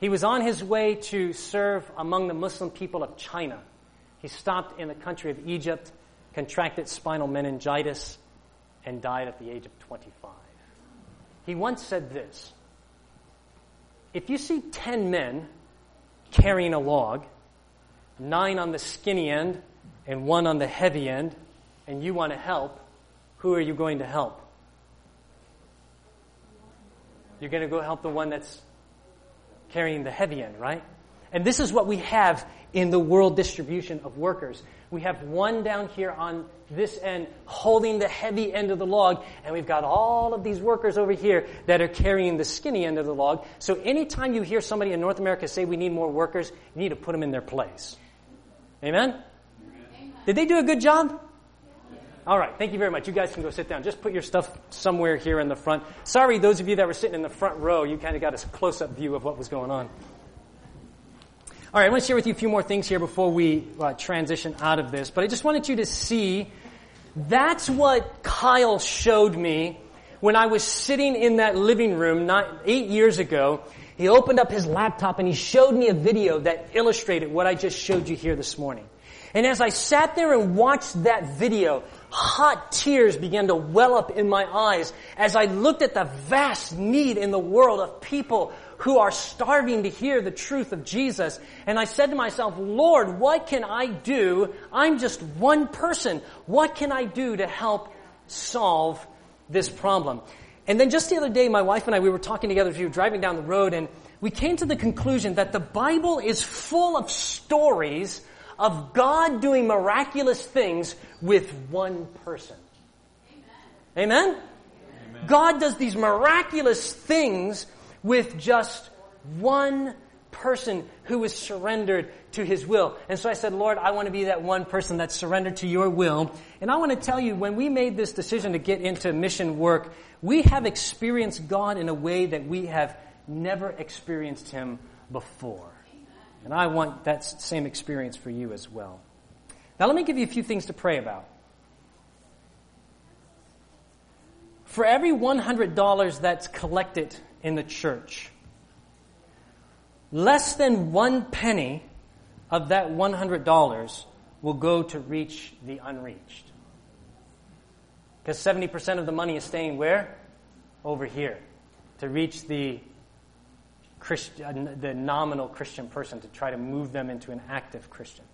He was on his way to serve among the Muslim people of China. He stopped in the country of Egypt, contracted spinal meningitis, and died at the age of 25. He once said this, "If you see 10 men carrying a log, 9 on the skinny end and 1 on the heavy end, and you want to help, who are you going to help? You're going to go help the one that's carrying the heavy end, right?" And this is what we have in the world distribution of workers. We have one down here on this end holding the heavy end of the log, and we've got all of these workers over here that are carrying the skinny end of the log. So anytime you hear somebody in North America say we need more workers, you need to put them in their place. Amen? Amen. Did they do a good job? All right, thank you very much. You guys can go sit down. Just put your stuff somewhere here in the front. Sorry, those of you that were sitting in the front row, you kind of got a close-up view of what was going on. All right, I want to share with you a few more things here before we transition out of this. But I just wanted you to see, that's what Kyle showed me when I was sitting in that living room 8 years ago. He opened up his laptop and he showed me a video that illustrated what I just showed you here this morning. And as I sat there and watched that video, hot tears began to well up in my eyes as I looked at the vast need in the world of people who are starving to hear the truth of Jesus. And I said to myself, Lord, what can I do? I'm just one person. What can I do to help solve this problem? And then just the other day, my wife and I, we were talking together as we were driving down the road, and we came to the conclusion that the Bible is full of stories of God doing miraculous things with one person. Amen? Amen? God does these miraculous things with just one person who is surrendered to his will. And so I said, Lord, I want to be that one person that's surrendered to your will. And I want to tell you, when we made this decision to get into mission work, we have experienced God in a way that we have never experienced him before. And I want that same experience for you as well. Now let me give you a few things to pray about. for every $100 that's collected in the church, less than 1 penny of that $100 will go to reach the unreached. Because 70% of the money is staying where? Over here, to reach the nominal Christian person, to try to move them into an active Christian.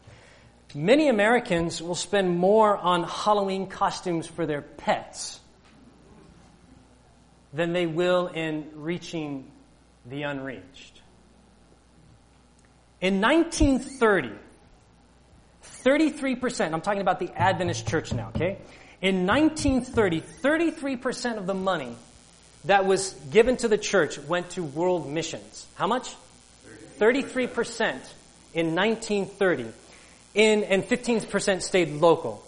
Many Americans will spend more on Halloween costumes for their pets than they will in reaching the unreached. In 1930, 33%, I'm talking about the Adventist Church now, okay? In 1930, 33% of the money that was given to the church went to world missions. How much? 33% in 1930. And 15% stayed local.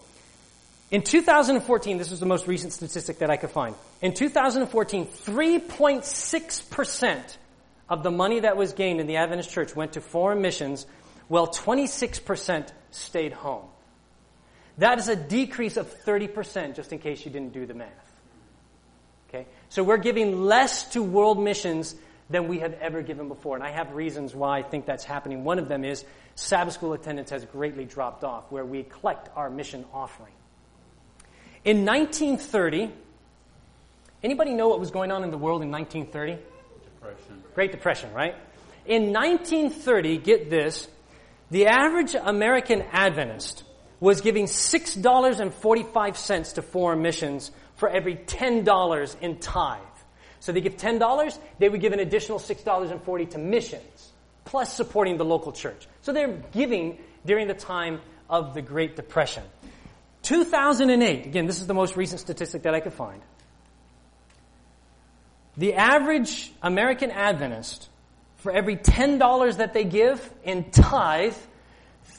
In 2014, this was the most recent statistic that I could find. In 2014, 3.6% of the money that was gained in the Adventist Church went to foreign missions, while 26% stayed home. That is a decrease of 30%, just in case you didn't do the math. Okay? So we're giving less to world missions than we have ever given before. And I have reasons why I think that's happening. One of them is Sabbath school attendance has greatly dropped off, where we collect our mission offering. In 1930, anybody know what was going on in the world in 1930? Depression. Great Depression, right? In 1930, get this, the average American Adventist was giving $6.45 to foreign missions for every $10 in tithe. So they give $10, they would give an additional $6.40 to missions, plus supporting the local church. So they're giving during the time of the Great Depression. 2008, again, this is the most recent statistic that I could find. The average American Adventist, for every $10 that they give in tithe,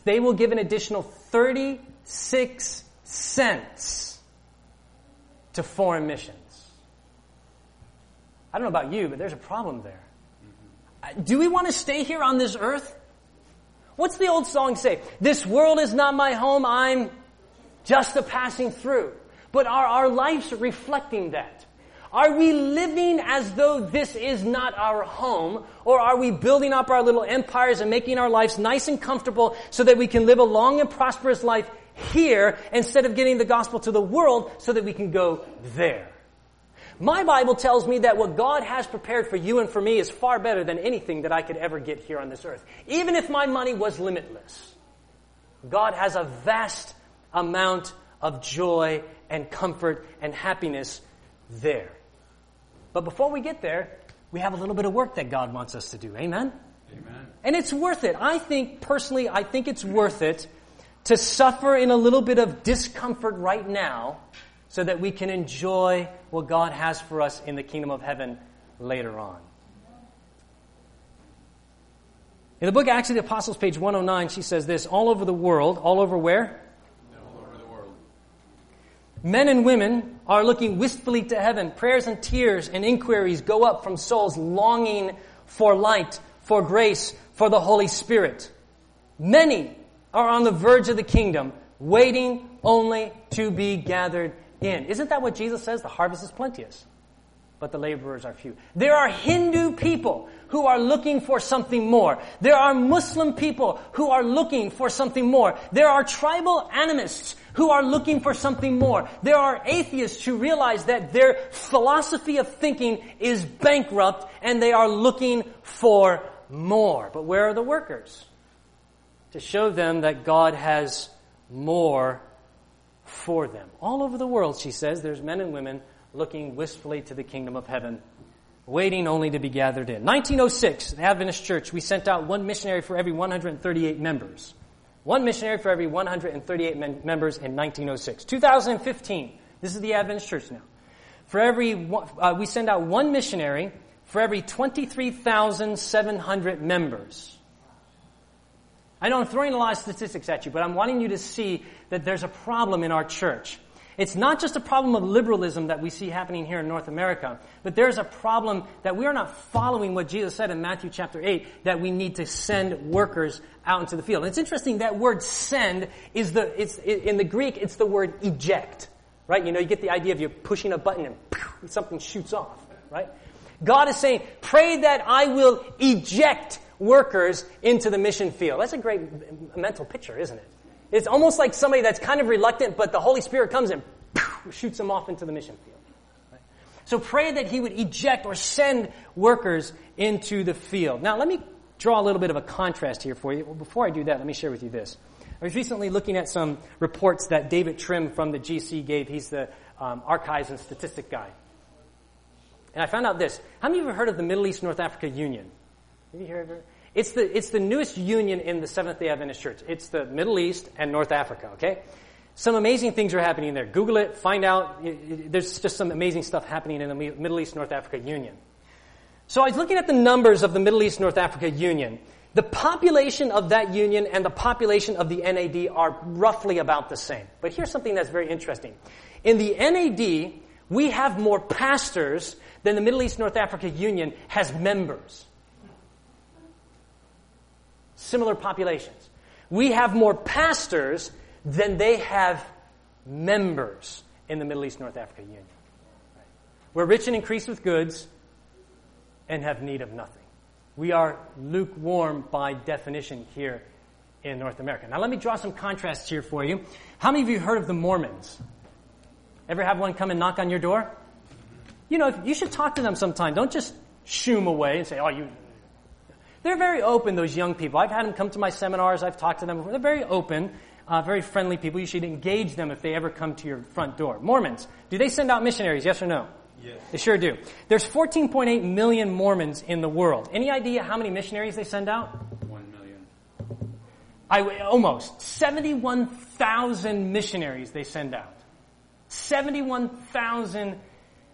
they will give an additional 36 cents to foreign missions. I don't know about you, but there's a problem there. Do we want to stay here on this earth? What's the old song say? This world is not my home, I'm just a passing through. But are our lives reflecting that? Are we living as though this is not our home? Or are we building up our little empires and making our lives nice and comfortable so that we can live a long and prosperous life here instead of getting the gospel to the world so that we can go there? My Bible tells me that what God has prepared for you and for me is far better than anything that I could ever get here on this earth. Even if my money was limitless, God has a vast amount of joy and comfort and happiness there. But before we get there, we have a little bit of work that God wants us to do. Amen? Amen. And it's worth it. I think it's worth it to suffer in a little bit of discomfort right now so that we can enjoy what God has for us in the kingdom of heaven later on. In the book Acts of the Apostles, page 109, she says this, all over the world, all over where? All over the world. Men and women are looking wistfully to heaven. Prayers and tears and inquiries go up from souls longing for light, for grace, for the Holy Spirit. Many are on the verge of the kingdom, waiting only to be gathered in. Isn't that what Jesus says? The harvest is plenteous, but the laborers are few. There are Hindu people who are looking for something more. There are Muslim people who are looking for something more. There are tribal animists who are looking for something more. There are atheists who realize that their philosophy of thinking is bankrupt and they are looking for more. But where are the workers? To show them that God has more for them. All over the world, she says, there's men and women looking wistfully to the kingdom of heaven, waiting only to be gathered in. 1906, the Adventist Church, we sent out one missionary for every 138 members. One missionary for every 138 members in 1906. 2015, this is the Adventist Church now. We send out one missionary for every 23,700 members. I know I'm throwing a lot of statistics at you, but I'm wanting you to see that there's a problem in our church. It's not just a problem of liberalism that we see happening here in North America, but there's a problem that we are not following what Jesus said in Matthew chapter 8, that we need to send workers out into the field. And it's interesting, that word send, in the Greek, it's the word eject. right? You get the idea of you pushing a button and poof, something shoots off, right? God is saying, pray that I will eject workers into the mission field. That's a great mental picture, isn't it? It's almost like somebody that's kind of reluctant, but the Holy Spirit comes and poof, shoots them off into the mission field. So pray that he would eject or send workers into the field. Now, let me draw a little bit of a contrast here for you. Well, before I do that, let me share with you this. I was recently looking at some reports that David Trim from the GC gave. He's the archives and statistic guy. And I found out this. How many of you have heard of the Middle East North Africa Union? Have you heard of it? It's the newest union in the Seventh-day Adventist Church. It's the Middle East and North Africa, okay? Some amazing things are happening there. Google it, find out. There's just some amazing stuff happening in the Middle East North Africa Union. So I was looking at the numbers of the Middle East North Africa Union. The population of that union and the population of the NAD are roughly about the same. But here's something that's very interesting. In the NAD, we have more pastors than the Middle East North Africa Union has members. Similar populations. We have more pastors then they have members in the Middle East North Africa Union. We're rich and increased with goods and have need of nothing. We are lukewarm by definition here in North America. Now let me draw some contrasts here for you. How many of you heard of the Mormons? Ever have one come and knock on your door? You should talk to them sometime. Don't just shoo them away and say, They're very open, those young people. I've had them come to my seminars. I've talked to them before. They're very open. Very friendly people. You should engage them if they ever come to your front door. Mormons, do they send out missionaries, yes or no? Yes. They sure do. There's 14.8 million Mormons in the world. Any idea how many missionaries they send out? 1 million. Almost. 71,000 missionaries they send out. 71,000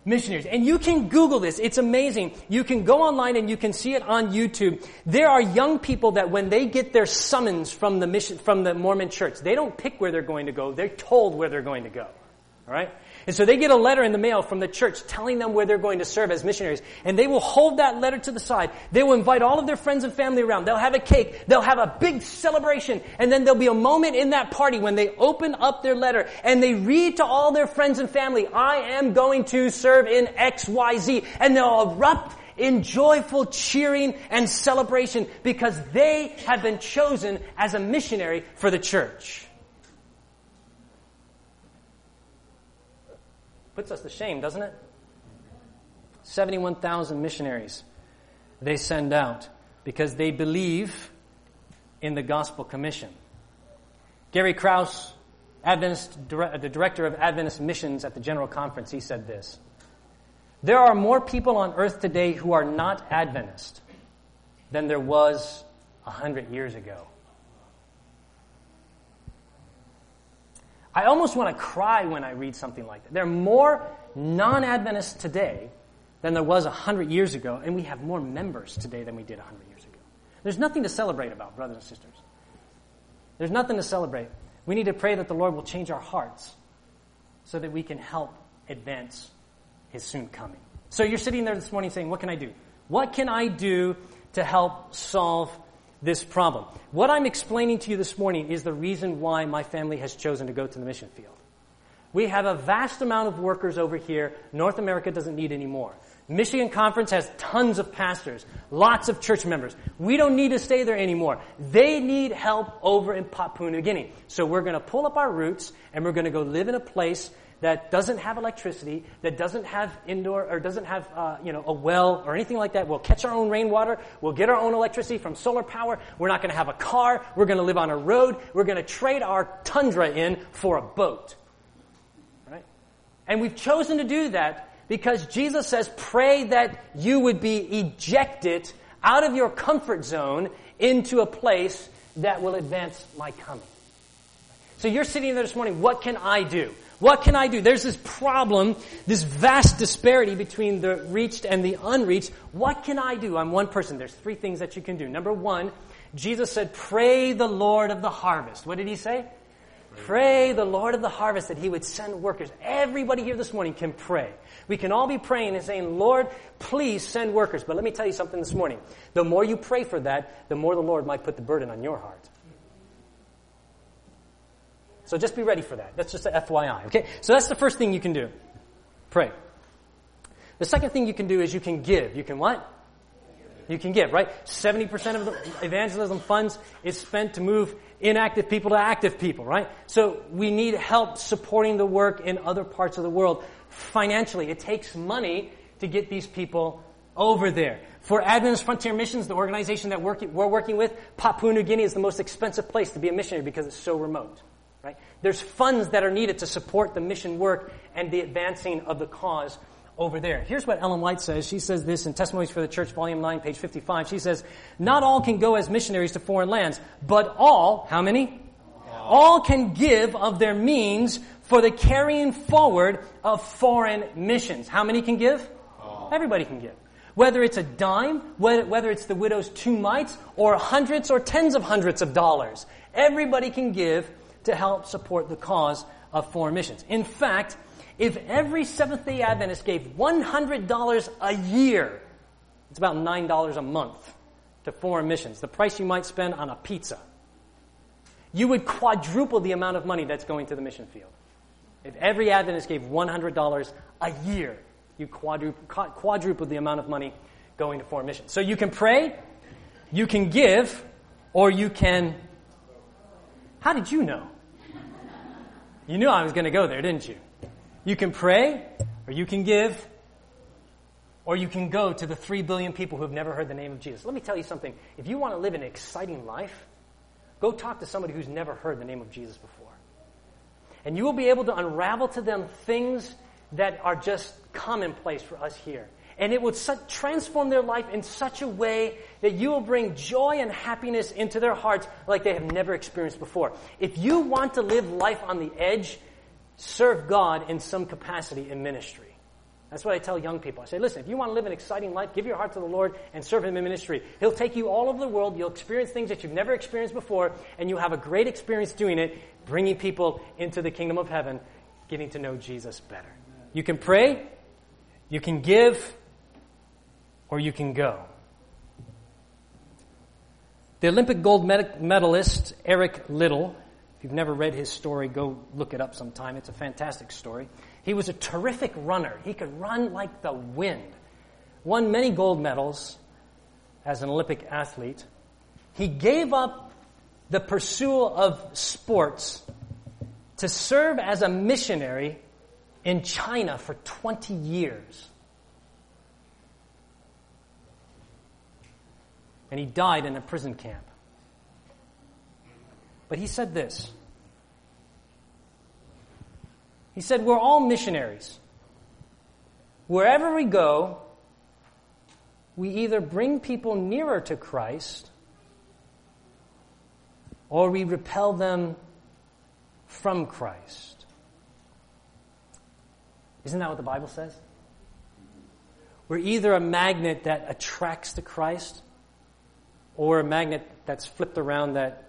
missionaries. And you can Google this. It's amazing. You can go online and you can see it on YouTube. There are young people that when they get their summons from the Mormon church, they don't pick where they're going to go. They're told where they're going to go. All right? And so they get a letter in the mail from the church telling them where they're going to serve as missionaries. And they will hold that letter to the side. They will invite all of their friends and family around. They'll have a cake. They'll have a big celebration. And then there'll be a moment in that party when they open up their letter and they read to all their friends and family, I am going to serve in XYZ. And they'll erupt in joyful cheering and celebration because they have been chosen as a missionary for the church. Puts us to shame, doesn't it? 71,000 missionaries they send out because they believe in the Gospel Commission. Gary Krause, the director of Adventist Missions at the General Conference, he said this. There are more people on earth today who are not Adventist than there was 100 years ago. I almost want to cry when I read something like that. There are more non-Adventists today than there was 100 years ago, and we have more members today than we did 100 years ago. There's nothing to celebrate about, brothers and sisters. There's nothing to celebrate. We need to pray that the Lord will change our hearts so that we can help advance His soon coming. So you're sitting there this morning saying, what can I do? What can I do to help solve this problem? What I'm explaining to you this morning is the reason why my family has chosen to go to the mission field. We have a vast amount of workers over here. North America doesn't need any more. Michigan Conference has tons of pastors, lots of church members. We don't need to stay there anymore. They need help over in Papua New Guinea. So we're going to pull up our roots and we're going to go live in a place that doesn't have electricity, that doesn't have indoor, or doesn't have, a well or anything like that. We'll catch our own rainwater. We'll get our own electricity from solar power. We're not going to have a car. We're going to live on a road. We're going to trade our tundra in for a boat. Right? And we've chosen to do that because Jesus says, pray that you would be ejected out of your comfort zone into a place that will advance my coming. So you're sitting there this morning, what can I do? What can I do? There's this problem, this vast disparity between the reached and the unreached. What can I do? I'm one person. There's three things that you can do. Number one, Jesus said, pray the Lord of the harvest. What did he say? Pray the Lord of the harvest that he would send workers. Everybody here this morning can pray. We can all be praying and saying, Lord, please send workers. But let me tell you something this morning. The more you pray for that, the more the Lord might put the burden on your heart. So just be ready for that. That's just a FYI, okay? So that's the first thing you can do. Pray. The second thing you can do is you can give. You can what? You can give, right? 70% of the evangelism funds is spent to move inactive people to active people, right? So we need help supporting the work in other parts of the world financially. It takes money to get these people over there. For Adventist Frontier Missions, the organization that we're working with, Papua New Guinea is the most expensive place to be a missionary because it's so remote, right? There's funds that are needed to support the mission work and the advancing of the cause over there. Here's what Ellen White says. She says this in Testimonies for the Church, Volume 9, page 55. She says, "Not all can go as missionaries to foreign lands, but all," how many? "All can give of their means for the carrying forward of foreign missions." How many can give? All. Everybody can give. Whether it's a dime, whether it's the widow's 2 mites, or hundreds or tens of hundreds of dollars. Everybody can give to help support the cause of foreign missions. In fact, if every Seventh-day Adventist gave $100 a year, it's about $9 a month to foreign missions, the price you might spend on a pizza, you would quadruple the amount of money that's going to the mission field. If every Adventist gave $100 a year, you quadruple the amount of money going to foreign missions. So you can pray, you can give, or you can... How did you know? You knew I was going to go there, didn't you? You can pray, or you can give, or you can go to the 3 billion people who have never heard the name of Jesus. Let me tell you something. If you want to live an exciting life, go talk to somebody who's never heard the name of Jesus before. And you will be able to unravel to them things that are just commonplace for us here. And it will transform their life in such a way that you will bring joy and happiness into their hearts like they have never experienced before. If you want to live life on the edge, serve God in some capacity in ministry. That's what I tell young people. I say, listen, if you want to live an exciting life, give your heart to the Lord and serve Him in ministry. He'll take you all over the world. You'll experience things that you've never experienced before, and you'll have a great experience doing it, bringing people into the kingdom of heaven, getting to know Jesus better. You can pray, you can give, or you can go. The Olympic gold medalist, Eric Liddell, if you've never read his story, go look it up sometime. It's a fantastic story. He was a terrific runner. He could run like the wind. Won many gold medals as an Olympic athlete. He gave up the pursuit of sports to serve as a missionary in China for 20 years. And he died in a prison camp. But he said this. He said, "We're all missionaries. Wherever we go, we either bring people nearer to Christ or we repel them from Christ." Isn't that what the Bible says? We're either a magnet that attracts to Christ or a magnet that's flipped around that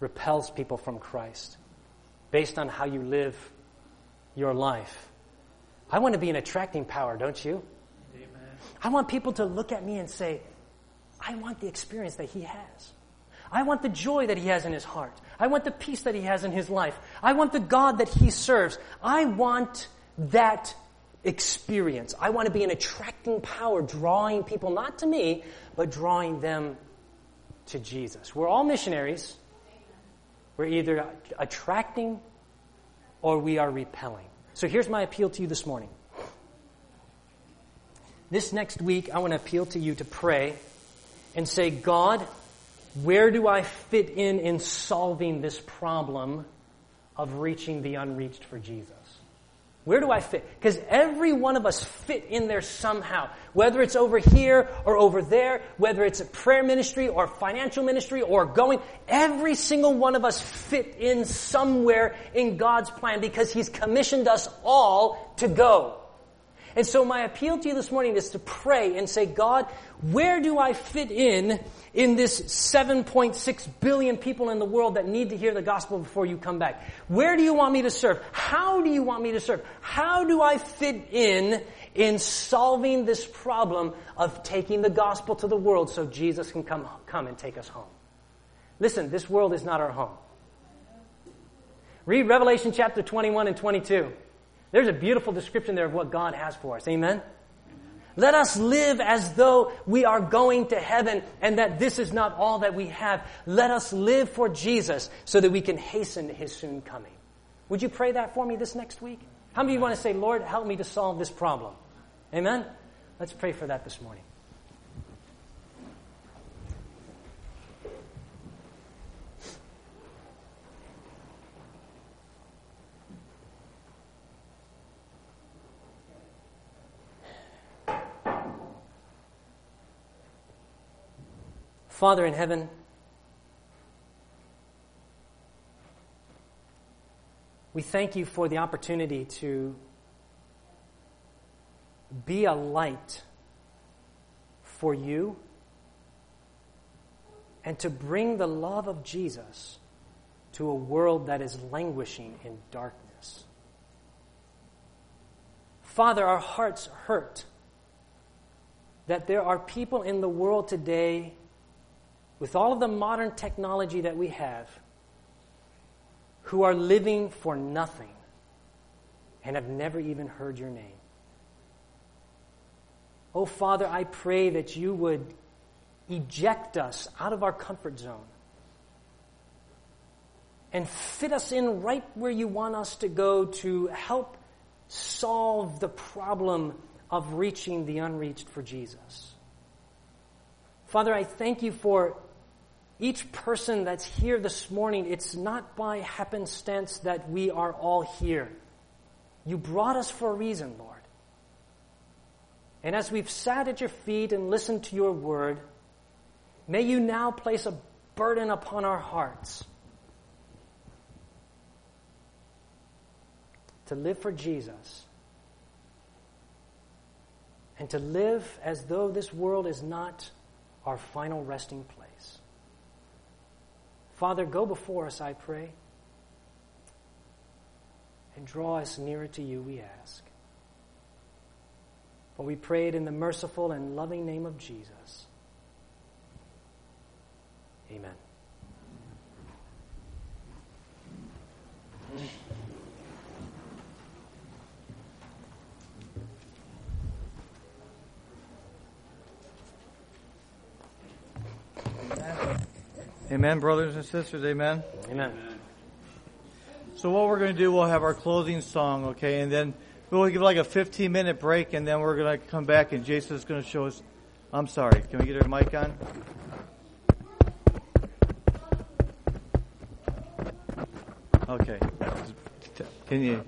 repels people from Christ based on how you live your life. I want to be an attracting power, don't you? Amen. I want people to look at me and say, I want the experience that he has. I want the joy that he has in his heart. I want the peace that he has in his life. I want the God that he serves. I want that experience. I want to be an attracting power, drawing people, not to me, but drawing them to Jesus. We're all missionaries. We're either attracting or we are repelling. So here's my appeal to you this morning. This next week, I want to appeal to you to pray and say, God, where do I fit in solving this problem of reaching the unreached for Jesus? Where do I fit? Because every one of us fit in there somehow. Whether it's over here or over there, whether it's a prayer ministry or financial ministry or going, every single one of us fit in somewhere in God's plan because He's commissioned us all to go. And so my appeal to you this morning is to pray and say, God, where do I fit in this 7.6 billion people in the world that need to hear the gospel before you come back? Where do you want me to serve? How do you want me to serve? How do I fit in solving this problem of taking the gospel to the world so Jesus can come and take us home? Listen, this world is not our home. Read Revelation chapter 21 and 22. There's a beautiful description there of what God has for us. Amen? Let us live as though we are going to heaven and that this is not all that we have. Let us live for Jesus so that we can hasten his soon coming. Would you pray that for me this next week? How many of you want to say, Lord, help me to solve this problem? Amen? Let's pray for that this morning. Father in heaven, we thank you for the opportunity to be a light for you and to bring the love of Jesus to a world that is languishing in darkness. Father, our hearts hurt that there are people in the world today with all of the modern technology that we have, who are living for nothing and have never even heard your name. Oh, Father, I pray that you would eject us out of our comfort zone and fit us in right where you want us to go to help solve the problem of reaching the unreached for Jesus. Father, I thank you for each person that's here this morning. It's not by happenstance that we are all here. You brought us for a reason, Lord. And as we've sat at your feet and listened to your word, may you now place a burden upon our hearts to live for Jesus and to live as though this world is not our final resting place. Father, go before us, I pray, and draw us nearer to you, we ask. For we pray it in the merciful and loving name of Jesus. Amen. Amen, brothers and sisters, amen? Amen. So what we're going to do, we'll have our closing song, okay? And then we'll give like a 15-minute break, and then we're going to come back, and Jason's going to show us. I'm sorry, can we get our mic on? Okay. Can you?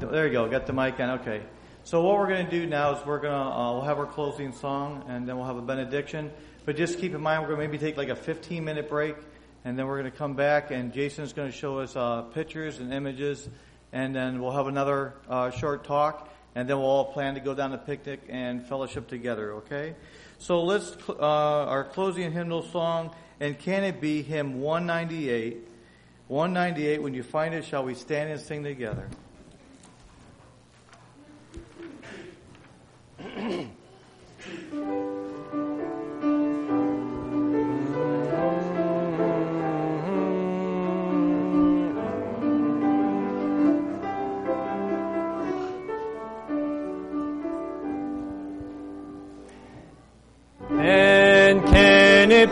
There you go, got the mic on, okay. So what we're going to do now is we're going to, we'll have our closing song, and then we'll have a benediction. But just keep in mind, we're going to maybe take like a 15-minute break, and then we're going to come back, and Jason's going to show us pictures and images, and then we'll have another short talk, and then we'll all plan to go down to picnic and fellowship together, okay? So let's, our closing hymnal song, and can it be hymn 198? 198, when you find it, shall we stand and sing together?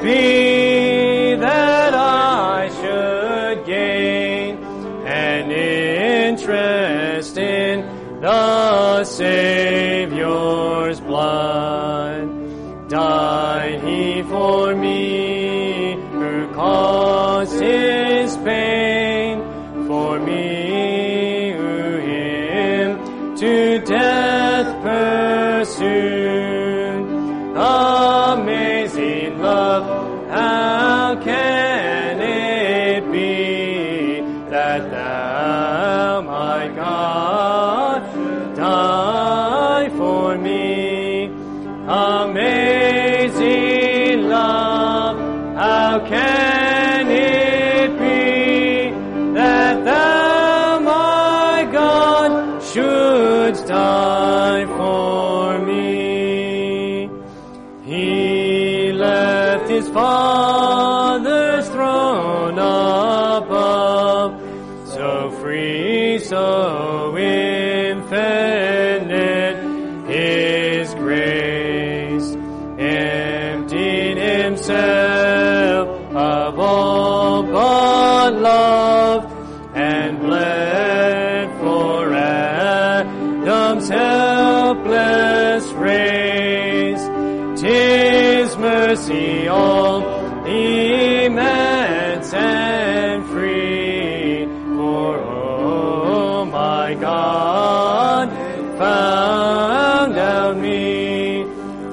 Be that I should gain an interest in the Savior's blood. Died he for me, who caused his pain, for me, who him to death pursued. Amazing love. How can it be that thou, my God, die for me? Amazing love, how can it be that thou, my God, shouldst die for me? He left his Father's throne above, so be so infinite His grace, emptying Himself of all but love, and bled for Adam's helpless race. 'Tis mercy all immense and free, for oh my God found out me.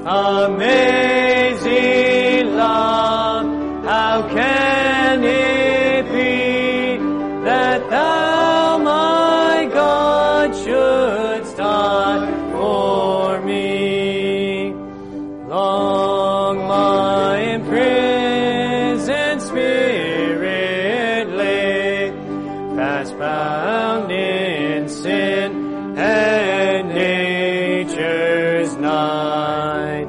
Amazing love, how can it be that thou my God shouldst die for me? Long my imprisoned spirit lay, fast bound in sin and nature's night,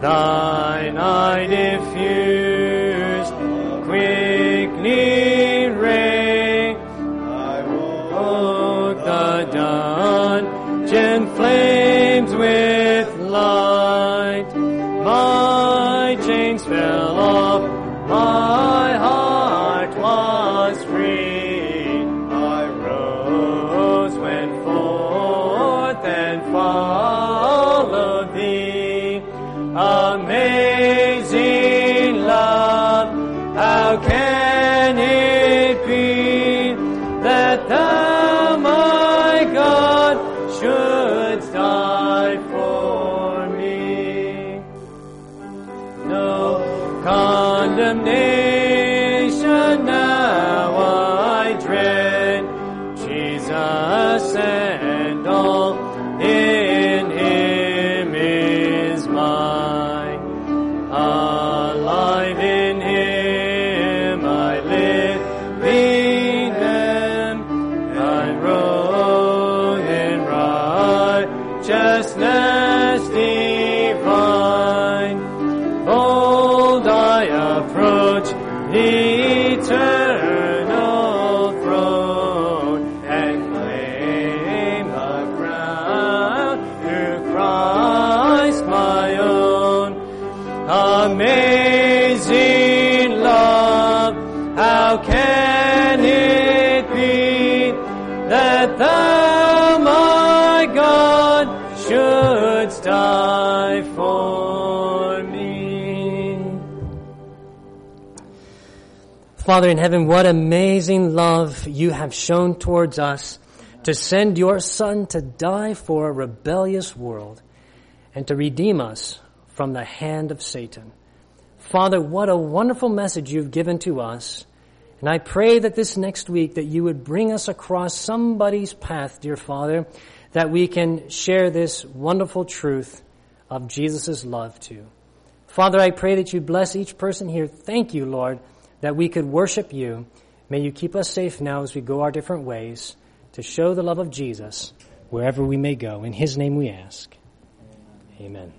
thy night diffused, quickly ray, I woke the dungeon flames with light, my chains fell off, my heart was free. I rose, went forth, and followed Thee. Amazing love, how can it be that Thou, my God, shouldst die for me? No condemnation now I dread, Jesus and all in Him is mine. Alive in Him I live, in Him I rode in righteousness divine. Bold I approach the eternal throne and claim the crown through Christ my own. Amazing love, how can it be that Thou, my God, shouldst die for me? Father in heaven, what amazing love You have shown towards us to send Your Son to die for a rebellious world and to redeem us from the hand of Satan. Father, what a wonderful message You've given to us. And I pray that this next week that You would bring us across somebody's path, dear Father, that we can share this wonderful truth of Jesus' love to. Father, I pray that You bless each person here. Thank You, Lord, that we could worship You. May You keep us safe now as we go our different ways to show the love of Jesus wherever we may go. In His name we ask. Amen.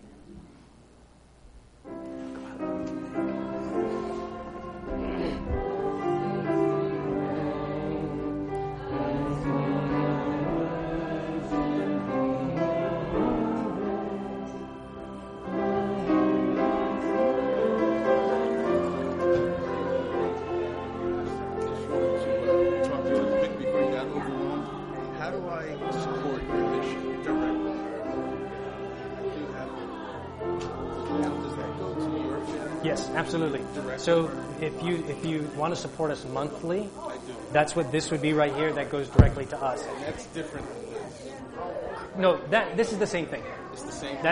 Absolutely. So if you want to support us monthly, that's what this would be right here. That goes directly to us. And that's different than this. No, this is the same thing. It's the same thing.